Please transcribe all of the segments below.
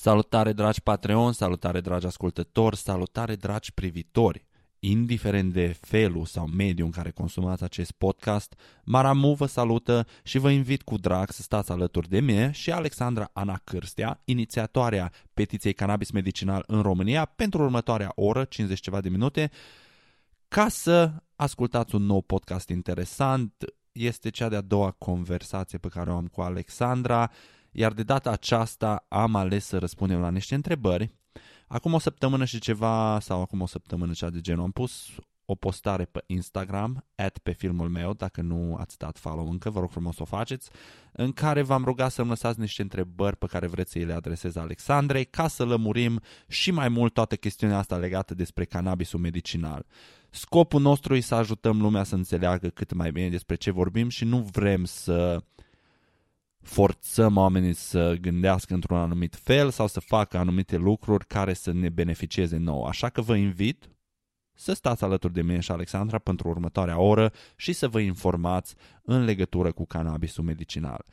Salutare, dragi Patreon, salutare, dragi ascultători, salutare, dragi privitori. Indiferent de felul sau mediul în care consumați acest podcast, Maramu vă salută și vă invit cu drag să stați alături de mine și Alexandra Ana Cârstea, inițiatoarea Petiției Canabis Medicinal în România, pentru următoarea oră, 50 ceva de minute, ca să ascultați un nou podcast interesant. Este cea de-a doua conversație pe care o am cu Alexandra, iar de data aceasta am ales să răspundem la niște întrebări. Acum o săptămână și ceva, sau acum o săptămână cea de genul, am pus o postare pe Instagram, @pe filmul meu, dacă nu ați dat follow încă, vă rog frumos să o faceți, în care v-am rugat să-mi lăsați niște întrebări pe care vreți să le adresez Alexandrei, ca să lămurim și mai mult toată chestiunea asta legată despre cannabisul medicinal. Scopul nostru e să ajutăm lumea să înțeleagă cât mai bine despre ce vorbim și nu vrem să forțăm oamenii să gândească într-un anumit fel sau să facă anumite lucruri care să ne beneficieze nouă. Așa că vă invit să stați alături de mine și Alexandra pentru următoarea oră și să vă informați în legătură cu cannabisul medicinal.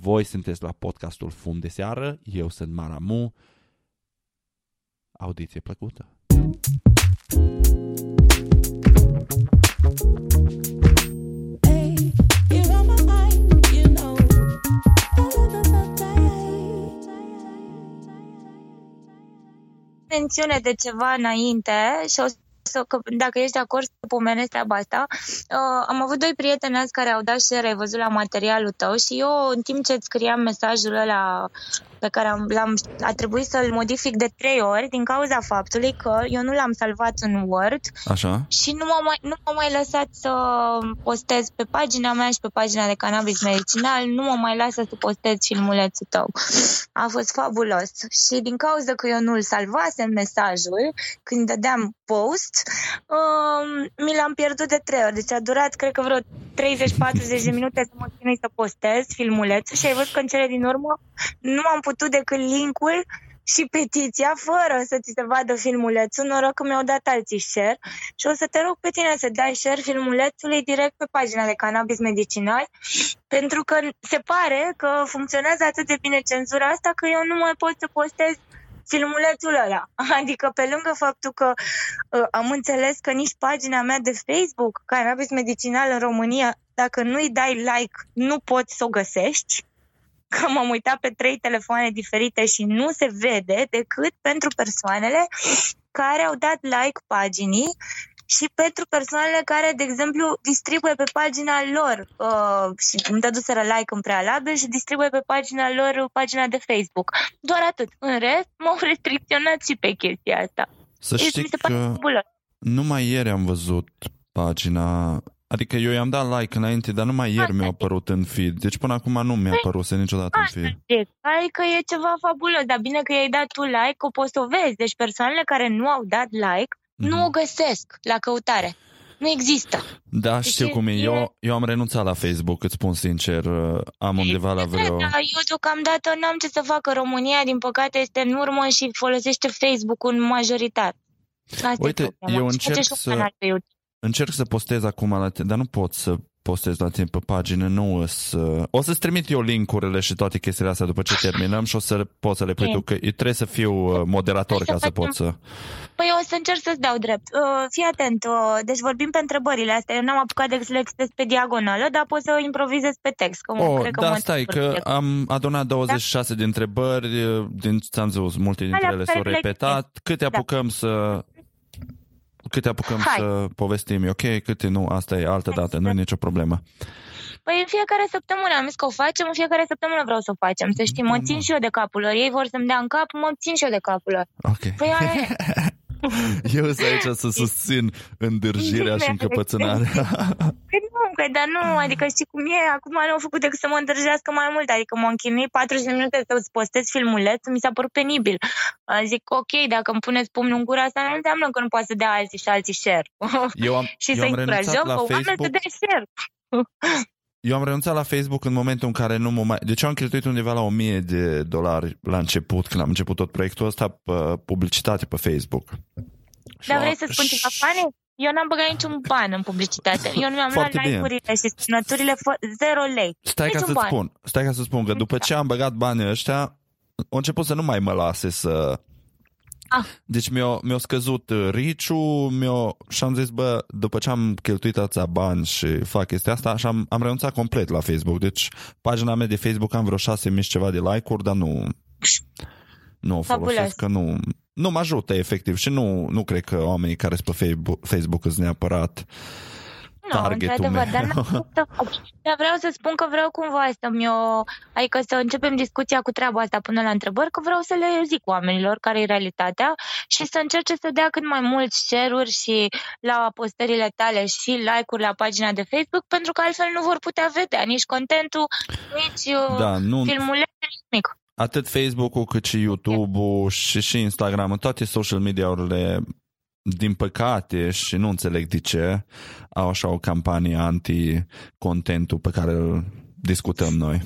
Voi sunteți la podcastul FUM de Seară, eu sunt Maramu. Audiție plăcută! Mențiune de ceva înainte și dacă ești de acord să pomenesc treaba asta. Am avut doi prieteni azi care au dat share, ai văzut la materialul tău, și eu în timp ce îți scriam mesajul ăla pe care a trebuit să-l modific de 3 ori din cauza faptului că eu nu l-am salvat în Word. Așa. Și nu m-a mai lăsat să postez pe pagina mea și pe pagina de Canabis Medicinal, nu mă mai lasă să postez filmulețul tău. A fost fabulos. Și din cauza că eu nu-l salvasem mesajul, când dădeam post, mi l-am pierdut de 3 ori. Deci a durat, cred că vreo 30-40 de minute să mă chinui să postez filmulețul și ai văzut că în cele din urmă nu am putut decât link-ul și petiția fără să ți se vadă filmulețul. Noroc că mi-au dat alții share și o să te rog pe tine să dai share filmulețului direct pe pagina de Canabis Medicinal, pentru că se pare că funcționează atât de bine cenzura asta că eu nu mai pot să postez filmulețul ăla. Adică pe lângă faptul că am înțeles că nici pagina mea de Facebook, Canabis Medicinal în România, dacă nu-i dai like, nu poți să o găsești, că m-am uitat pe 3 telefoane diferite și nu se vede decât pentru persoanele care au dat like paginii și pentru persoanele care, de exemplu, distribuie pe pagina lor și îmi dăduseră like în prealabil și distribuie pe pagina lor pagina de Facebook. Doar atât. În rest, m-au restricționat și pe chestia asta. Să știi că numai ieri am văzut pagina. Adică eu i-am dat like înainte, dar numai ieri mi-a apărut în feed. Deci până acum nu mi-a apărut niciodată în feed. Hai că e ceva fabulos, dar bine că i-ai dat tu like, o poți să o vezi. Deci persoanele care nu au dat like, nu o găsesc la căutare. Nu există. Da, deci știu cum e. Eu am renunțat la Facebook, îți spun sincer. Am undeva la vreo... Da, eu deocamdată n-am ce să fac. România, din păcate, este în urmă și folosește Facebook-ul în majoritate. Asta. Uite, eu încerc să postez acum la tine, dar nu pot să postez la tine pe pagină, o să-ți trimit eu link-urile și toate chestiile astea după ce terminăm și o să pot să le pui tu, că trebuie să fiu moderator ca să pot să... Păi eu o să încerc să-ți dau drept. Fii atent, deci vorbim pe întrebările astea, eu n-am apucat de să le citesc pe diagonală, dar pot să improvizez pe text. Am adunat 26 de întrebări, ți-am zis, multe dintre ele s-au repetat, câte apucăm să povestim, e ok, câte nu, asta e altă dată, nu e nicio problemă. Păi în fiecare săptămână am zis că o facem, în fiecare săptămână vreau să o facem, să știi, mă țin și eu de capul lor, ei vor să-mi dea în cap, mă țin și eu de capul lor. Ok. Păi, eu sunt aici să susțin îndârjirea și încăpățânarea. Dar nu, adică știi cum e, acum nu am făcut decât să mă îndârjească mai mult, adică m-am chinuit 40 de minute să-ți postez filmuleț, mi s-a părut penibil. Zic, ok, dacă îmi puneți pumnul în gura asta, nu înseamnă că nu poate să dea alții și alții share. Și să încurajăm pe oameni să dea share. Eu am renunțat la Facebook în momentul în care nu mă mai... Deci eu am cheltuit undeva la $1,000 la început, când am început tot proiectul ăsta, pe publicitate pe Facebook. Dar vrei să spun ceva funny? Eu n-am băgat niciun ban în publicitate. Eu nu mi-am luat like-urile și sunăturile 0 lei. Stai ca să-ți spun că după ce am băgat banii ăștia, a început să nu mai mă lase să... Deci mi-a scăzut riciu, și am zis, bă, după ce am cheltuit atâția bani și fac chestia asta, și am renunțat complet la Facebook. Deci pagina mea de Facebook am vreo 6.000 ceva de like-uri, dar nu o folosesc, că nu mă ajută efectiv și nu cred că oamenii care sunt pe Facebook îți neapărat targetul meu. Dar vreau să spun că vreau cumva adică să începem discuția cu treaba asta până la întrebări, că vreau să le zic oamenilor care e realitatea și să încerce să dea cât mai mulți share-uri și la postările tale și like-uri la pagina de Facebook, pentru că altfel nu vor putea vedea nici contentul, nici filmulețe, nimic. Atât Facebook-ul cât și YouTube-ul și Instagram-ul, toate social media-urile, din păcate, și nu înțeleg de ce, au așa o campanie anti-contentul pe care îl discutăm noi.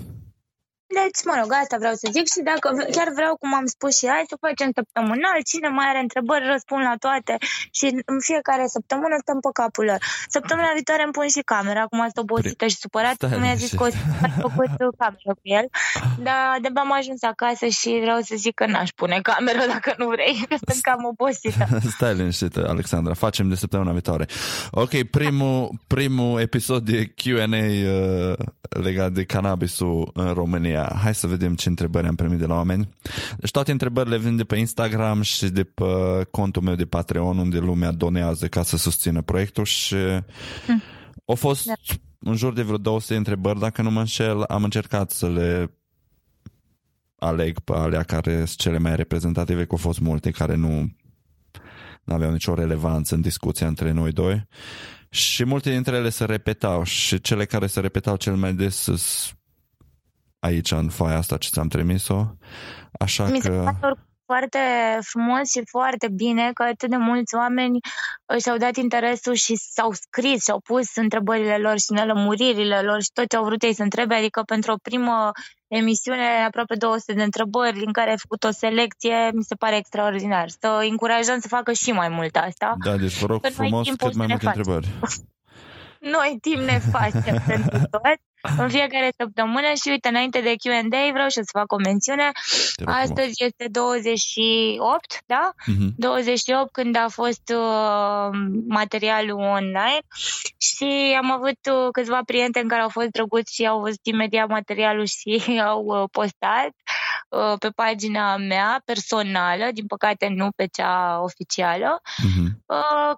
Deci, mă rog, asta vreau să zic și dacă chiar vreau, cum am spus și hai să facem săptămânal, cine mai are întrebări, răspund la toate și în fiecare săptămână stăm pe capul lor. Săptămâna viitoare îmi pun și camera, acum sunt obosită și supărată, cum mi-a zis Costin, am făcut camera cu el, dar de-abia am ajuns acasă și vreau să zic că n-aș pune camera dacă nu vrei, că sunt cam obosită. Stai liniștită, Alexandra, facem de săptămâna viitoare. Ok, primul episod de Q&A legat de cannabisul în România. Hai să vedem ce întrebări am primit de la oameni. Deci toate întrebările vin de pe Instagram și de pe contul meu de Patreon, unde lumea donează ca să susțină proiectul și au fost în jur de vreo 200 întrebări, dacă nu mă înșel. Am încercat să le aleg pe alea care sunt cele mai reprezentative, că au fost multe care nu aveau nicio relevanță în discuția între noi doi și multe dintre ele se repetau și cele care se repetau cel mai des aici în foaia asta ce ți-am trimis-o. Așa mi se pare foarte frumos și foarte bine că atât de mulți oameni și-au dat interesul și s-au scris și-au pus întrebările lor și nelămuririle lor și tot ce au vrut ei să întrebe, adică pentru o primă emisiune aproape 200 de întrebări în care ai făcut o selecție, mi se pare extraordinar. Să încurajăm să facă și mai mult asta. Da, deci vă rog frumos cât mai multe întrebări. Noi timp ne facem pentru toți în fiecare săptămână și uite, înainte de Q&A vreau și să fac o mențiune. Astăzi este 28, da? 28 când a fost materialul online și am avut câțiva prieteni care au fost drăguți și au văzut imediat materialul și au postat pe pagina mea personală, din păcate nu pe cea oficială.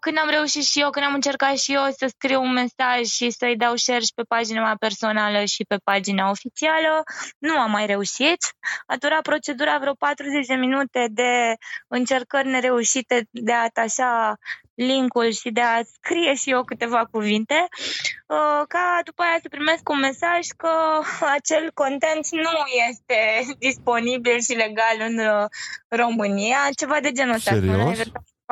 Când am reușit și eu, când am încercat și eu să scriu un mesaj și să-i dau share și pe pagina mea personală și pe pagina oficială, nu am mai reușit. A durat procedura vreo 40 de minute de încercări nereușite de a atașa link-ul și de a scrie și eu câteva cuvinte, ca după aia să primesc un mesaj că acel content nu este disponibil și legal în România, ceva de genul ăsta. Serios?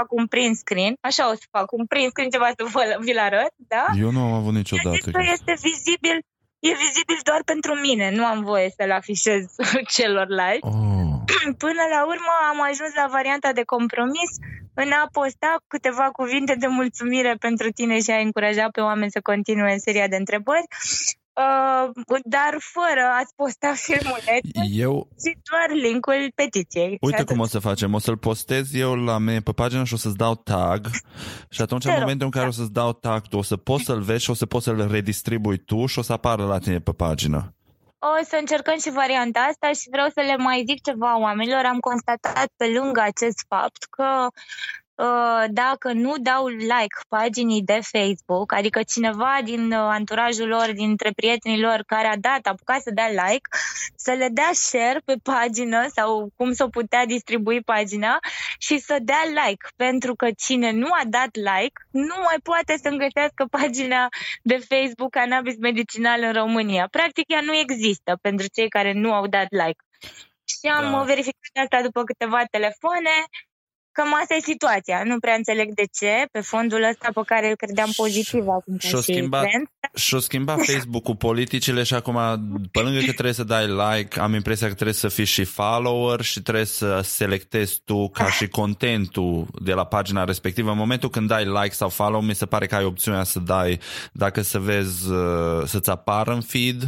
Fac un print screen, așa o să fac un print screen, ceva să vi-l arăt, da? Eu nu am avut niciodată. Este vizibil, e vizibil doar pentru mine, nu am voie să-l afișez celorlalți. Până la urmă am ajuns la varianta de compromis în a posta câteva cuvinte de mulțumire pentru tine și a încuraja pe oameni să continue în seria de întrebări, dar fără a-ți posta filmulețul și doar link-ul petiției. Uite cum o să facem, o să-l postez eu la mine pe pagină și o să-ți dau tag și atunci în momentul în care o să-ți dau tag tu o să poți să-l vezi și o să poți să-l redistribui tu și o să apară la tine pe pagină. O să încercăm și varianta asta și vreau să le mai zic ceva oamenilor. Am constatat pe lângă acest fapt că dacă nu dau like paginii de Facebook, adică cineva din anturajul lor, dintre prietenii lor care a apucat să dea like, să le dea share pe pagină sau cum s-o putea distribui pagina și să dea like, pentru că cine nu a dat like nu mai poate să îngătească pagina de Facebook Canabis Medicinal în România. Practic ea nu există pentru cei care nu au dat like. Și am verificat asta după câteva telefoane. Cam asta e situația. Nu prea înțeleg de ce, pe fondul ăsta pe care îl credeam pozitiv acum. Și-o schimba Facebook-ul politicile și acum, pe lângă că trebuie să dai like, am impresia că trebuie să fii și follower și trebuie să selectezi tu ca și contentul de la pagina respectivă. În momentul când dai like sau follow, mi se pare că ai opțiunea să dai, dacă să vezi, să-ți apară în feed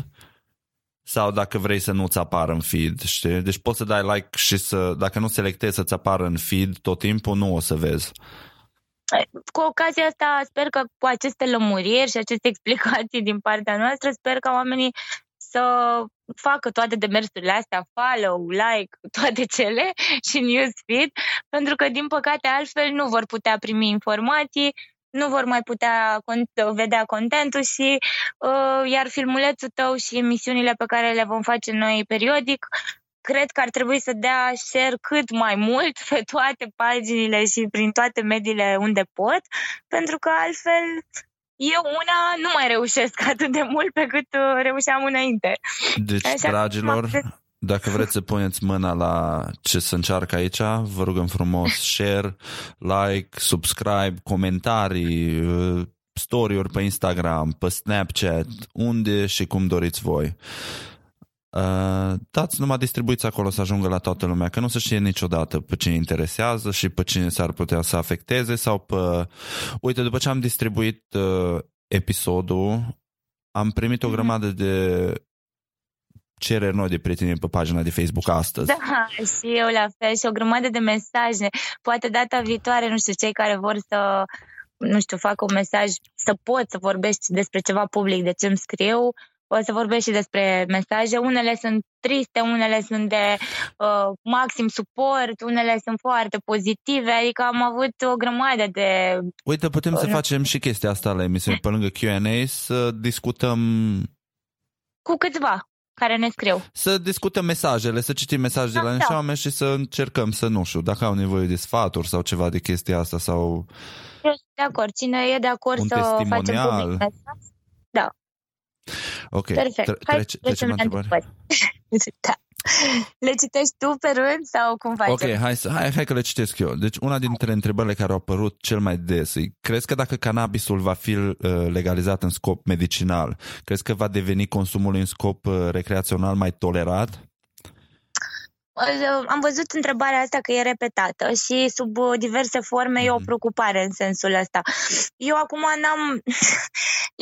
sau dacă vrei să nu-ți apară în feed, știi? Deci poți să dai like și să, dacă nu selectezi să-ți apară în feed tot timpul, nu o să vezi. Cu ocazia asta, sper că cu aceste lămuriri și aceste explicații din partea noastră, sper că oamenii să facă toate demersurile astea, follow, like, toate cele și newsfeed, pentru că, din păcate, altfel nu vor putea primi informații, nu vor mai putea vedea contentul și iar filmulețul tău și emisiunile pe care le vom face noi periodic, cred că ar trebui să dea share cât mai mult pe toate paginile și prin toate mediile unde pot, pentru că altfel eu una nu mai reușesc atât de mult pe cât reușeam înainte. Deci, așa, dragilor, dacă vreți să puneți mâna la ce se încearcă aici, vă rugăm frumos, share, like, subscribe, comentarii, story-uri pe Instagram, pe Snapchat, unde și cum doriți voi. Dați numai distribuiți acolo să ajungă la toată lumea, că nu se știe niciodată pe cine interesează și pe cine s-ar putea să afecteze sau pe... Uite, după ce am distribuit episodul, am primit o grămadă de cereri noi de prieteni pe pagina de Facebook astăzi. Da, și eu la fel, și o grămadă de mesaje. Poate data viitoare, nu știu, cei care vor să... nu știu, fac un mesaj, să pot să vorbești despre ceva public, de ce îmi scriu. O să vorbesc și despre mesaje. Unele sunt triste, unele sunt de maxim suport, unele sunt foarte pozitive, adică am avut o grămadă de... Uite, putem să facem și chestia asta la emisiune, pe lângă Q&A, să discutăm... Cu câțiva care ne scriu. Să discutăm mesajele, să citim mesajele de la niște oameni și să încercăm să, nu știu, dacă au nevoie de sfaturi sau ceva de chestia asta sau... Eu sunt de acord. Cine e de acord să facem public asta? Da. Ok, trecem la întrebări. Da. Le citești tu pe rând sau cum faci? Ok, hai că le citesc eu. Deci una dintre întrebările care au apărut cel mai des, crezi că dacă cannabisul va fi legalizat în scop medicinal, crezi că va deveni consumul în scop recreațional mai tolerat? Am văzut întrebarea asta că e repetată și sub diverse forme e o preocupare în sensul ăsta. Eu acum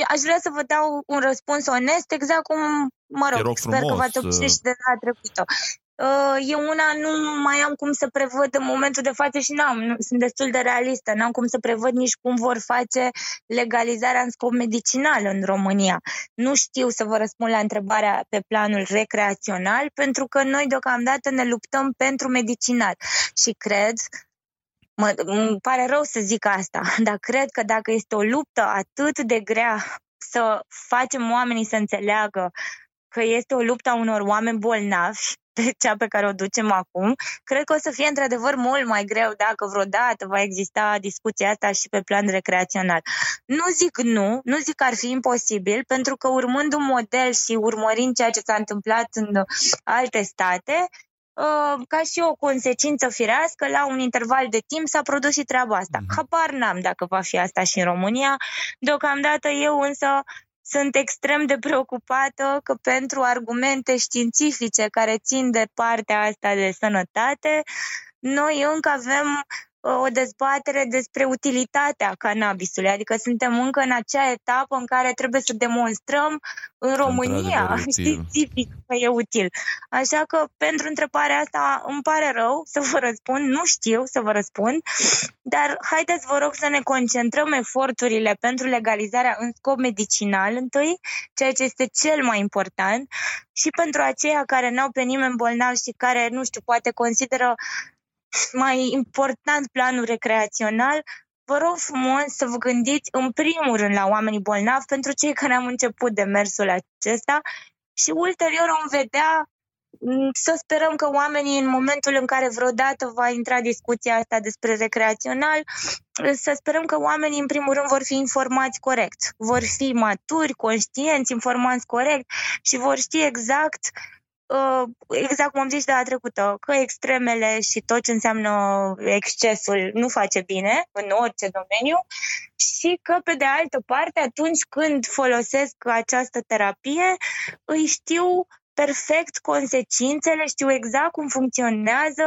aș vrea să vă dau un răspuns onest, exact cum, mă rog, sper că v-ați obținut și de la trecută. Eu una nu mai am cum să prevăd în momentul de față și sunt destul de realistă, n-am cum să prevăd nici cum vor face legalizarea în scop medicinal în România. Nu știu să vă răspund la întrebarea pe planul recreațional, pentru că noi deocamdată ne luptăm pentru medicinal și cred... Îmi pare rău să zic asta, dar cred că dacă este o luptă atât de grea să facem oamenii să înțeleagă că este o luptă a unor oameni bolnavi, de cea pe care o ducem acum, cred că o să fie într-adevăr mult mai greu dacă vreodată va exista discuția asta și pe plan recreațional. Nu zic nu zic că ar fi imposibil, pentru că urmând un model și urmărind ceea ce s-a întâmplat în alte state... ca și o consecință firească, la un interval de timp s-a produs și treaba asta. Habar n-am dacă va fi asta și în România. Deocamdată eu însă sunt extrem de preocupată că pentru argumente științifice care țin de partea asta de sănătate, noi încă avem o dezbatere despre utilitatea cannabisului, adică suntem încă în acea etapă în care trebuie să demonstrăm în România științific că e util. Așa că pentru întrebarea asta îmi pare rău să vă răspund, nu știu să vă răspund, dar haideți vă rog să ne concentrăm eforturile pentru legalizarea în scop medicinal întâi, ceea ce este cel mai important, și pentru aceia care n-au pe nimeni bolnav și care, nu știu, poate consideră mai important planul recreațional, vă rog frumos să vă gândiți în primul rând la oamenii bolnavi, pentru cei care am început demersul acesta, și ulterior vom vedea, să sperăm că oamenii în momentul în care vreodată va intra discuția asta despre recreațional, să sperăm că oamenii în primul rând vor fi informați corect, vor fi maturi, conștienți, informați corect și vor ști exact cum am zis data trecută, că extremele și tot ce înseamnă excesul nu face bine în orice domeniu și că, pe de altă parte, atunci când folosesc această terapie, îi știu perfect consecințele, știu exact cum funcționează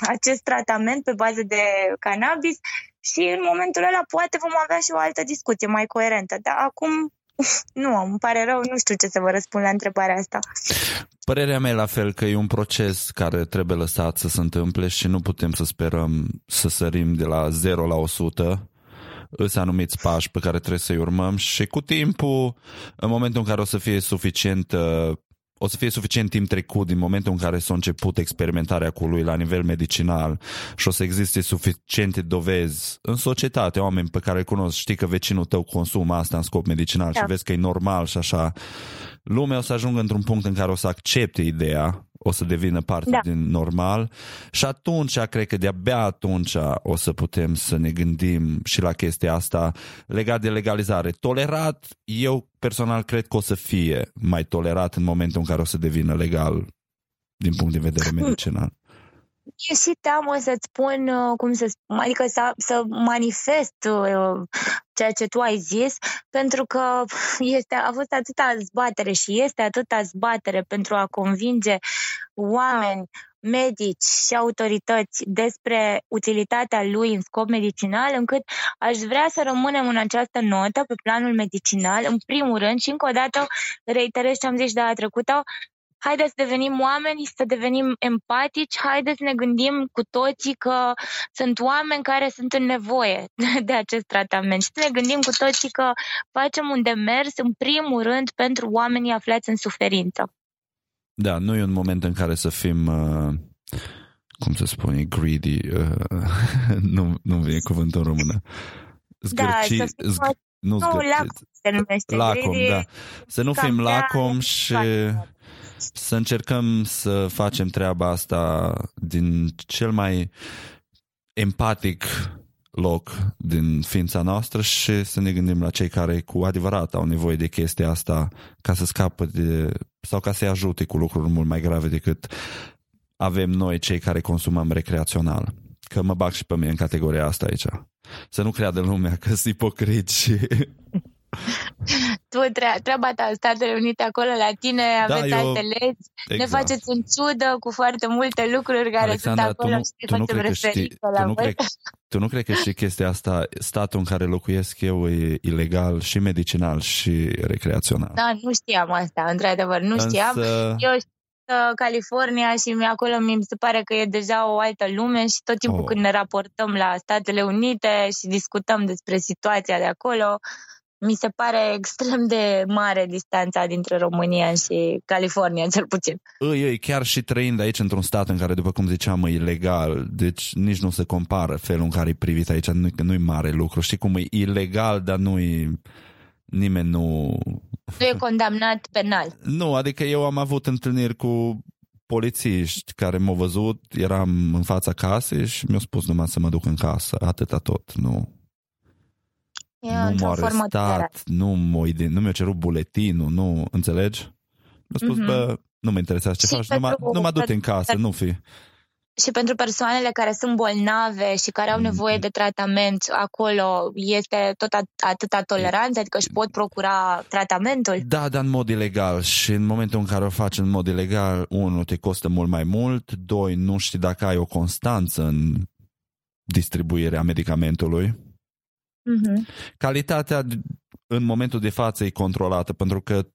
acest tratament pe bază de cannabis și în momentul ăla poate vom avea și o altă discuție mai coerentă, dar acum Nu, îmi pare rău, nu știu ce să vă răspund la întrebarea asta. Părerea mea e la fel, că e un proces care trebuie lăsat să se întâmple și nu putem să sperăm să sărim de la 0 la 100. Îs anumiți pași pe care trebuie să-i urmăm și cu timpul, în momentul în care o să fie suficient timp trecut din momentul în care s-a început experimentarea cu lui la nivel medicinal și o să existe suficiente dovezi în societate, oameni pe care îi cunosc, știi că vecinul tău consumă asta în scop medicinal, da, și vezi că e normal și așa, lumea o să ajungă într-un punct în care o să accepte ideea, o să devină parte, da, din normal și atunci, cred că de-abia atunci o să putem să ne gândim și la chestia asta legat de legalizare. Tolerat, eu personal cred că o să fie mai tolerat în momentul în care o să devină legal din punct de vedere medicinal. Eu și teamă să-ți spun, cum să spun, adică să manifest ceea ce tu ai zis, pentru că a fost atâta zbatere și este atâta zbatere pentru a convinge oameni, medici și autorități despre utilitatea lui în scop medicinal, încât aș vrea să rămânem în această notă pe planul medicinal, în primul rând, și încă o dată reiterez ce am zis data trecută. Haideți să devenim oameni, să devenim empatici, haideți să ne gândim cu toții că sunt oameni care sunt în nevoie de acest tratament și să ne gândim cu toții că facem un demers, în primul rând, pentru oamenii aflați în suferință. Da, nu e un moment în care să fim, cum se spune, greedy, nu vine cuvântul în română. Lacom, da. Să nu fim lacom și să încercăm să facem treaba asta din cel mai empatic loc din ființa noastră și să ne gândim la cei care cu adevărat au nevoie de chestia asta ca să scapă de, sau ca să-i ajute cu lucruri mult mai grave decât avem noi cei care consumăm recreațional. Că mă bag și pe mine în categoria asta aici. Să nu creadă lumea că sunt ipocrit și... Tu, treaba ta, Statele Unite, acolo la tine, aveți alte legi, exact. Ne faceți în ciudă cu foarte multe lucruri care, Alexandra, sunt acolo și ne facem referință la voi. Tu nu crezi că știi chestia asta? Statul în care locuiesc eu e ilegal și medicinal și recreațional. Da, nu știam asta, într-adevăr, nu știam. Eu știu California și acolo mi se pare că e deja o altă lume și tot timpul când ne raportăm la Statele Unite și discutăm despre situația de acolo... Mi se pare extrem de mare distanța dintre România și California, cel puțin. Eu chiar și trăind aici într-un stat în care, după cum ziceam, e ilegal, deci nici nu se compară felul în care e privit aici, nu e mare lucru. Știi cum e ilegal, dar nimeni nu... Nu e condamnat penal. Nu, adică eu am avut întâlniri cu polițiști care m-au văzut, eram în fața casei și mi-au spus numai să mă duc în casă, atâta tot, nu... Nu m-a arestat, nu mi-a cerut buletinul, nu, înțelegi? Mi-a spus, nu mă interesează ce faci, numai du-te în casă, nu fi. Și pentru persoanele care sunt bolnave și care au nevoie de tratament, acolo este tot atâta toleranță, adică își pot procura tratamentul? Da, dar în mod ilegal și în momentul în care o faci în mod ilegal, 1, te costă mult mai mult, 2, nu știi dacă ai o constanță în distribuirea medicamentului. Calitatea în momentul de față e controlată, pentru că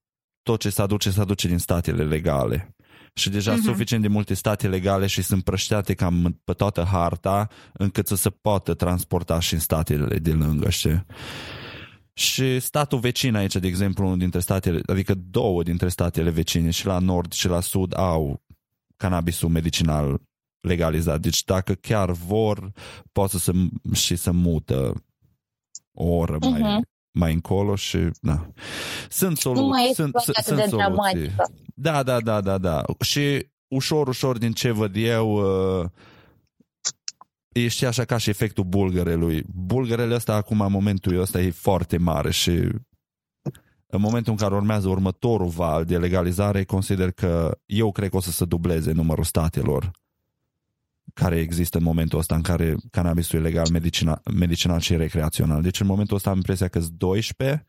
tot ce se aduce din statele legale și deja suficient de multe state legale și sunt prășteate cam pe toată harta încât să se poată transporta și în statele de lângă, știi? Și statul vecin aici, de exemplu, unul dintre statele, adică două dintre statele vecine, și la nord și la sud, au cannabisul medicinal legalizat, deci dacă chiar vor pot să mută o oră mai încolo și da. Sunt soluții, sunt soluții. Da. Și ușor din ce văd eu, ești așa ca și efectul bulgărelui. Bulgărele ăsta acum, în momentul ăsta, e foarte mare și în momentul în care urmează următorul val de legalizare, consider că eu cred că o să se dubleze numărul statelor care există în momentul ăsta în care cannabisul e legal, medicinal și recreațional. Deci în momentul ăsta am impresia că-s 12.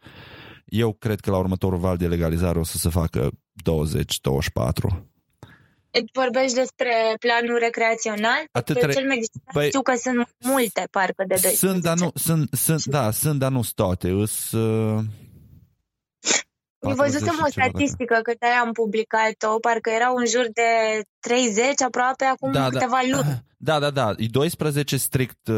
Eu cred că la următorul val de legalizare o să se facă 20-24. Vorbești despre planul recreațional? Cel medicinal știu că sunt multe, parcă de 12. Sunt, dar nu sunt toate. Văzusem o statistică cât am publicat-o, parcă erau în jur de 30 aproape acum câteva luni. Da, e 12 strict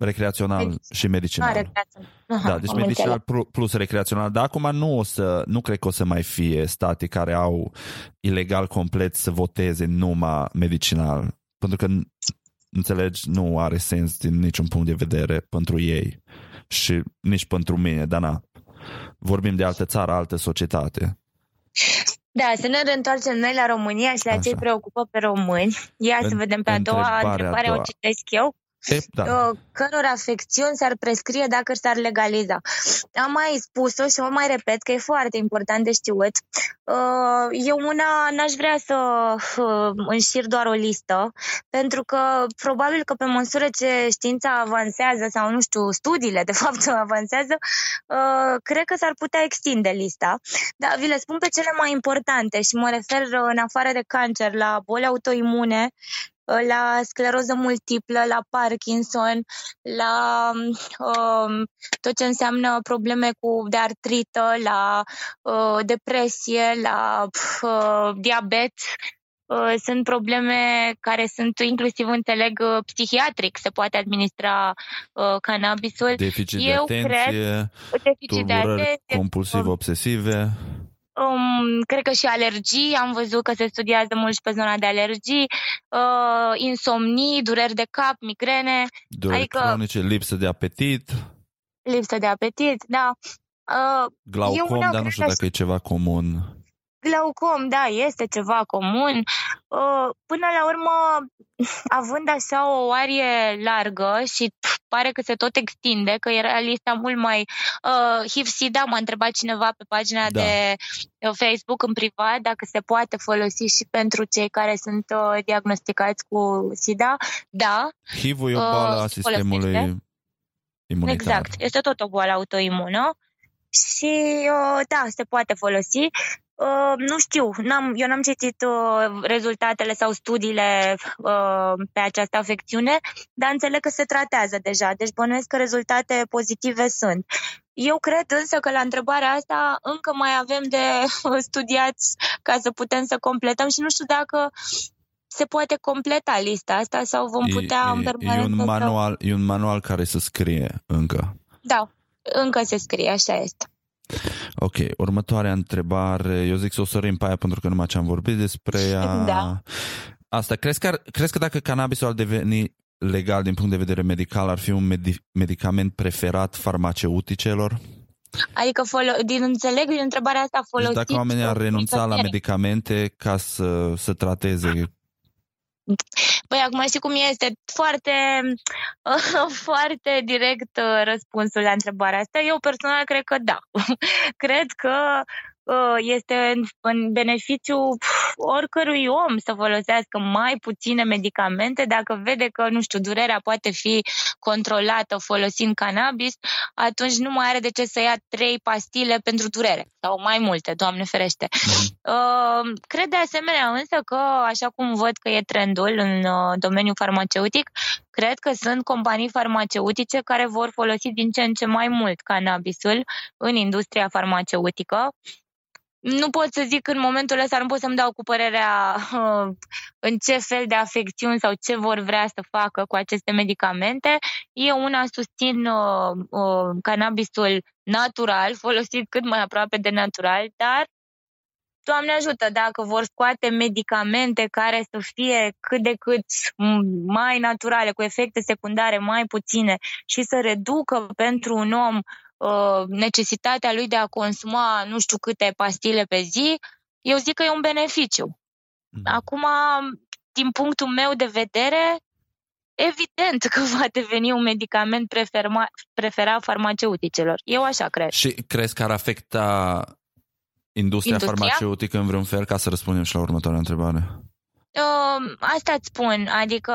recreațional și medicinal. Recreațional. Aha, da, deci medicinal plus recreațional, dar acum nu cred că o să mai fie state care au ilegal complet să voteze numai medicinal, pentru că, înțelegi, nu are sens din niciun punct de vedere pentru ei și nici pentru mine, dar na. Vorbim de altă țară, altă societate. Da, să ne reîntoarcem noi la România și la ce preocupă pe români. Ia să vedem pe a doua întrebare, o citesc eu. Căror afecțiuni s-ar prescrie dacă s-ar legaliza. Am mai spus-o și o mai repet că e foarte important de știut. Eu una n-aș vrea să înșir doar o listă, pentru că probabil că pe măsură ce știința avansează sau nu știu, studiile de fapt avansează, cred că s-ar putea extinde lista. Dar vi le spun pe cele mai importante și mă refer în afară de cancer la boli autoimune, la scleroză multiplă, la Parkinson, la tot ce înseamnă probleme de artrită, la depresie, la diabet. Sunt probleme care sunt inclusiv, înțeleg, psihiatric, se poate administra cannabisul. Deficit de atenție, tulburări compulsiv-obsesive. Cred că și alergii, am văzut că se studiază mult și pe zona de alergii, insomnii, dureri de cap, migrene. Dureri cronice, lipsă de apetit. Lipsă de apetit, da. Glaucom, dar nu știu dacă e ceva comun. Glaucom, da, este ceva comun. Până la urmă, având așa o arie largă și pare că se tot extinde, că era lista mult mai... HIV-SIDA, m-a întrebat cineva pe pagina de Facebook în privat dacă se poate folosi și pentru cei care sunt diagnosticați cu SIDA. Da. HIV-ul e o boală a sistemului imunitar. Exact. Este tot o boală autoimună și da, se poate folosi. Nu știu, eu n-am citit rezultatele sau studiile pe această afecțiune, dar înțeleg că se tratează deja, deci bănuiesc că rezultate pozitive sunt. Eu cred însă că la întrebarea asta încă mai avem de studiat ca să putem să completăm și nu știu dacă se poate completa lista asta sau vom putea în permanență. E un manual care se scrie încă. Da, încă se scrie, așa este. Ok, următoarea întrebare. Eu zic să o sărim pe aia pentru că numai ce am vorbit despre ea. Da. Asta, crezi că dacă cannabisul ar deveni legal din punct de vedere medical, ar fi un medicament preferat farmaceuticelor? Adică, înțeleg din întrebarea asta folosit. Deci dacă oamenii ar renunța la medicamente ca să trateze... Băi, acum știi cum este foarte direct răspunsul la întrebarea asta. Eu personal cred că da. Cred că este în beneficiu oricărui om să folosească mai puține medicamente. Dacă vede că, nu știu, durerea poate fi controlată folosind cannabis, atunci nu mai are de ce să ia 3 pastile pentru durere sau mai multe, Doamne ferește. Cred de asemenea însă că, așa cum văd că e trendul în domeniul farmaceutic, cred că sunt companii farmaceutice care vor folosi din ce în ce mai mult cannabisul în industria farmaceutică. Nu pot să zic în momentul ăsta, nu pot să-mi dau cu părerea în ce fel de afecțiuni sau ce vor vrea să facă cu aceste medicamente. Eu una susțin cannabisul natural, folosit cât mai aproape de natural, dar Doamne ajută, dacă vor scoate medicamente care să fie cât de cât mai naturale, cu efecte secundare mai puține și să reducă pentru un om necesitatea lui de a consuma nu știu câte pastile pe zi, eu zic că e un beneficiu. Acum, din punctul meu de vedere, evident că va deveni un medicament preferat farmaceuticelor. Eu așa cred. Și crezi că ar afecta industria farmaceutică în vreun fel, ca să răspundem și la următoarea întrebare? Asta îți spun, adică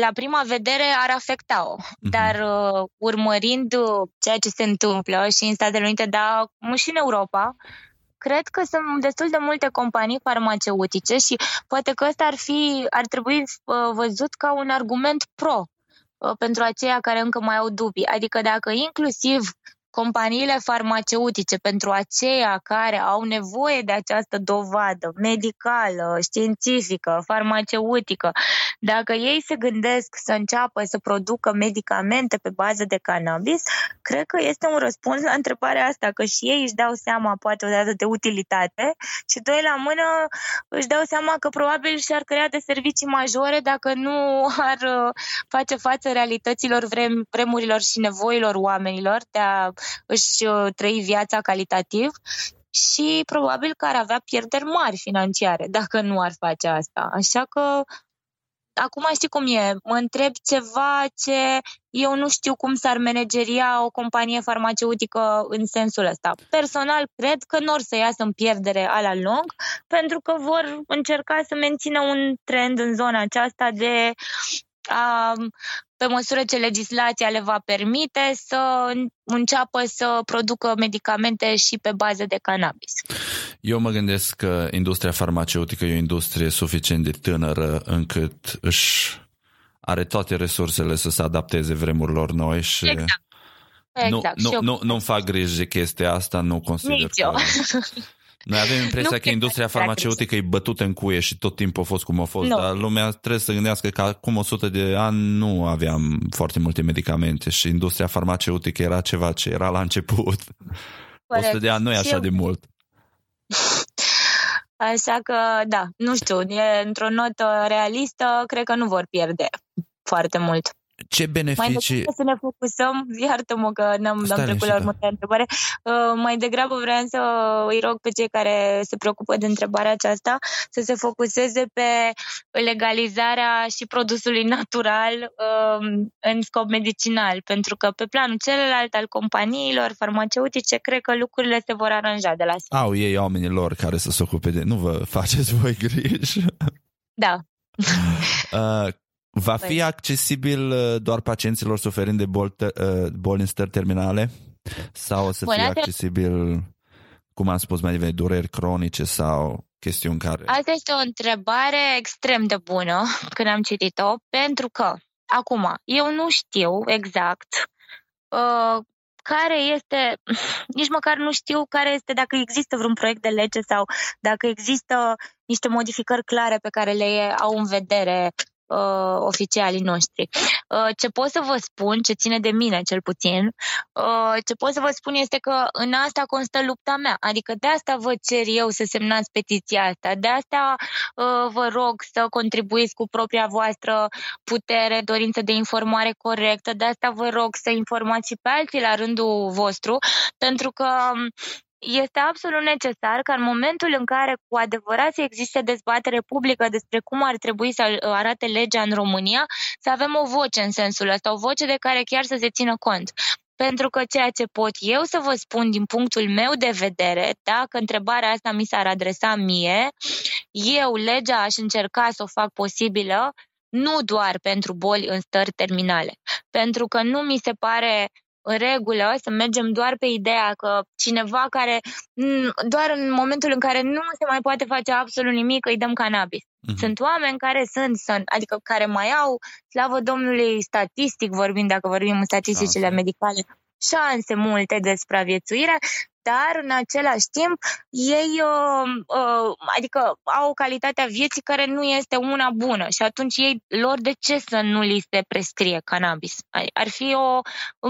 la prima vedere ar afecta-o, dar urmărind ceea ce se întâmplă și în Statele Unite, dar și în Europa, cred că sunt destul de multe companii farmaceutice și poate că ăsta ar trebui văzut ca un argument pro pentru aceia care încă mai au dubii. Adică dacă inclusiv companiile farmaceutice, pentru aceia care au nevoie de această dovadă medicală, științifică, farmaceutică, dacă ei se gândesc să înceapă să producă medicamente pe bază de cannabis, cred că este un răspuns la întrebarea asta, că și ei își dau seama poate odată de utilitate și doi la mână își dau seama că probabil și-ar crea de servicii majore dacă nu ar face față realităților, vremurilor și nevoilor oamenilor de a își trăi viața calitativ și probabil că ar avea pierderi mari financiare dacă nu ar face asta. Așa că acum știi cum e, mă întreb ceva ce eu nu știu cum s-ar manageria o companie farmaceutică în sensul ăsta. Personal, cred că n-or să iasă în pierdere a la lung, pentru că vor încerca să mențină un trend în zona aceasta de pe măsură ce legislația le va permite să înceapă să producă medicamente și pe bază de cannabis. Eu mă gândesc că industria farmaceutică e o industrie suficient de tânără încât își are toate resursele să se adapteze vremurilor noi și exact. Nu-mi fac griji de chestia asta, nu consider nicio. Că... Noi avem impresia că industria farmaceutică e bătută în cuie și tot timpul a fost cum a fost, dar lumea trebuie să gândească că acum 100 de ani nu aveam foarte multe medicamente și industria farmaceutică era ceva ce era la început. Corect. 100 de ani nu e așa de mult. Așa că, da, nu știu, e într-o notă realistă, cred că nu vor pierde foarte mult. Ce beneficii... Mai să ne focusăm, iartă-mă că n-am trecut la următoarea întrebare, mai degrabă vreau să îi rog pe cei care se preocupă de întrebarea aceasta să se focuseze pe legalizarea și produsului natural în scop medicinal, pentru că pe planul celălalt al companiilor farmaceutice, cred că lucrurile se vor aranja de la sine. Au ei oamenii lor care să se ocupe de... Nu vă faceți voi griji? Da. Va fi accesibil doar pacienților suferind de boli în stări terminale? Sau o să fie accesibil, cum am spus mai devreme, dureri cronice sau chestiuni care... Asta este o întrebare extrem de bună când am citit-o, pentru că, acum, eu nu știu exact care este, nici măcar nu știu care este, dacă există vreun proiect de lege sau dacă există niște modificări clare pe care le au în vedere oficialii noștri. Ce pot să vă spun, ce ține de mine cel puțin, ce pot să vă spun este că în asta constă lupta mea. Adică de asta vă cer eu să semnați petiția asta, de asta vă rog să contribuiți cu propria voastră putere, dorință de informare corectă, de asta vă rog să informați și pe alții la rândul vostru, pentru că este absolut necesar ca în momentul în care cu adevărat există dezbatere publică despre cum ar trebui să arate legea în România, să avem o voce în sensul ăsta, o voce de care chiar să se țină cont. Pentru că ceea ce pot eu să vă spun din punctul meu de vedere, dacă întrebarea asta mi s-ar adresa mie, eu legea aș încerca să o fac posibilă, nu doar pentru boli în stări terminale. Pentru că nu mi se pare... în regulă, să mergem doar pe ideea că cineva care doar în momentul în care nu se mai poate face absolut nimic, îi dăm cannabis. Mm-hmm. Sunt oameni care adică care mai au, slavă Domnului, statistic vorbind, dacă vorbim în statisticile medicale, șanse multe de supraviețuire, dar în același timp ei adică au o calitate a vieții care nu este una bună și atunci ei lor de ce să nu li se prescrie cannabis? Ar fi o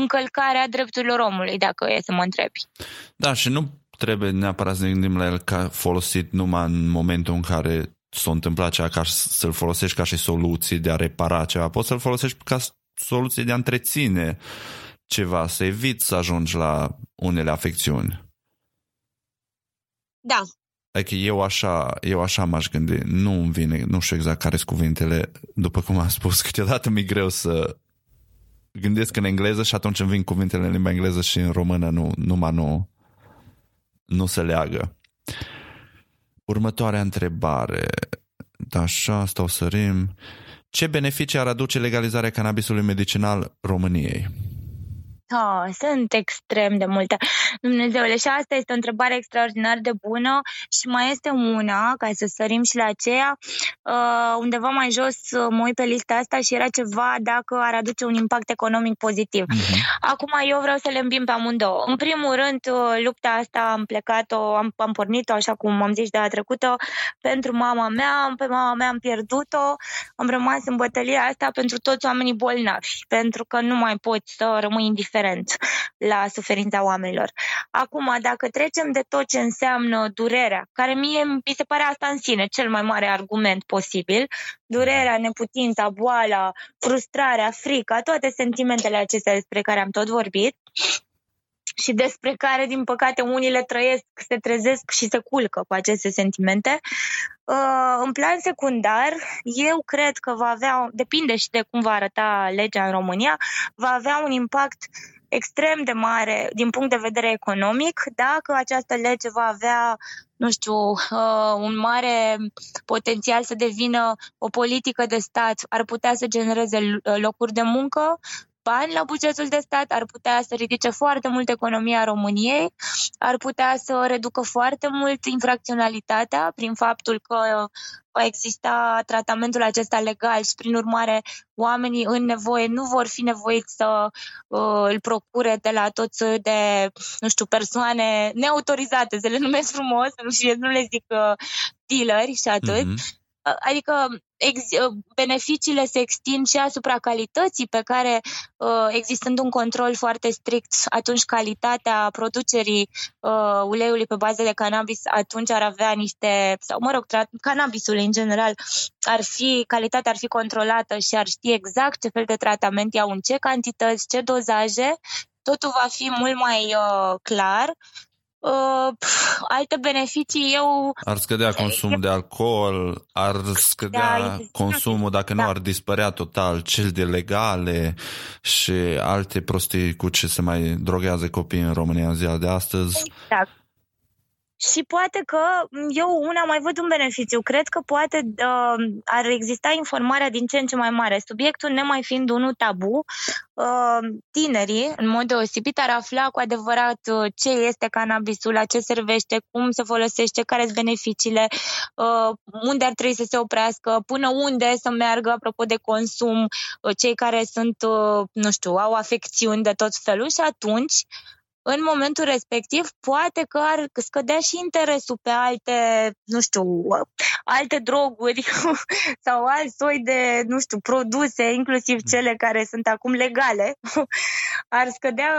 încălcare a drepturilor omului, dacă e să mă întrebi. Da, și nu trebuie neapărat să ne gândim la el ca folosit numai în momentul în care s-a întâmplat ceva, ca să-l folosești ca și soluție de a repara ceva, poți să-l folosești ca soluție de a întreține ceva, să eviți să ajungi la unele afecțiuni. Da. Adică eu așa m-aș gândi. Nu-mi vine, nu știu exact care sunt cuvintele, după cum am spus, câteodată mi-e greu să gândesc în engleză și atunci îmi vin cuvintele în limba engleză și în română nu se leagă. Următoarea întrebare. Așa, stau să rim. Ce beneficii ar aduce legalizarea cannabisului medicinal României? Da, sunt extrem de multe. Dumnezeule, și asta este o întrebare extraordinar de bună și mai este una, ca să sărim și la aceea, undeva mai jos mă uit pe lista asta și era ceva dacă ar aduce un impact economic pozitiv. Acum eu vreau să le îmbin pe amândouă. În primul rând, lupta asta am plecat-o, am pornit-o, așa cum am zis de la trecută, pentru mama mea, pe mama mea am pierdut-o, am rămas în bătălia asta pentru toți oamenii bolnavi, pentru că nu mai poți să rămâi indiferent la suferința oamenilor. Acum, dacă trecem de tot ce înseamnă durerea, care mie mi se pare asta în sine cel mai mare argument posibil, durerea, neputința, boala, frustrarea, frica, toate sentimentele acestea despre care am tot vorbit și despre care, din păcate, unii le trăiesc, se trezesc și se culcă cu aceste sentimente. În plan secundar, eu cred că va avea, depinde și de cum va arăta legea în România, va avea un impact extrem de mare din punct de vedere economic, dacă această lege va avea, nu știu, un mare potențial să devină o politică de stat, ar putea să genereze locuri de muncă, bani la bugetul de stat, ar putea să ridice foarte mult economia României, ar putea să reducă foarte mult infracționalitatea prin faptul că va exista tratamentul acesta legal și, prin urmare, oamenii în nevoie nu vor fi nevoiți să îl procure de la toți de, nu știu, persoane neautorizate, să le numesc frumos, nu le zic dealeri și atât. Mm-hmm. Adică beneficiile se extind și asupra calității pe care, existând un control foarte strict, atunci calitatea producerii uleiului pe bază de cannabis atunci ar avea niște, sau mă rog, cannabisul în general, calitatea ar fi controlată și ar ști exact ce fel de tratament iau, în ce cantități, ce dozaje, totul va fi mult mai clar. Alte beneficii ar scădea consumul de alcool, ar scădea consumul, dacă nu ar dispărea total, cel de legale și alte prostii cu ce se mai drogează copiii în România în ziua de astăzi. Exact. Și poate că eu mai văd un beneficiu. Cred că poate ar exista informarea din ce în ce mai mare. Subiectul nemai fiind unul tabu, tinerii, în mod deosebit, ar afla cu adevărat ce este cannabisul, la ce servește, cum se folosește, care sunt beneficiile, unde ar trebui să se oprească, până unde să meargă, apropo de consum, cei care sunt, au afecțiuni de tot felul și atunci, în momentul respectiv, poate că ar scădea și interesul pe alte, alte droguri sau alt soi de, produse, inclusiv cele care sunt acum legale. Ar scădea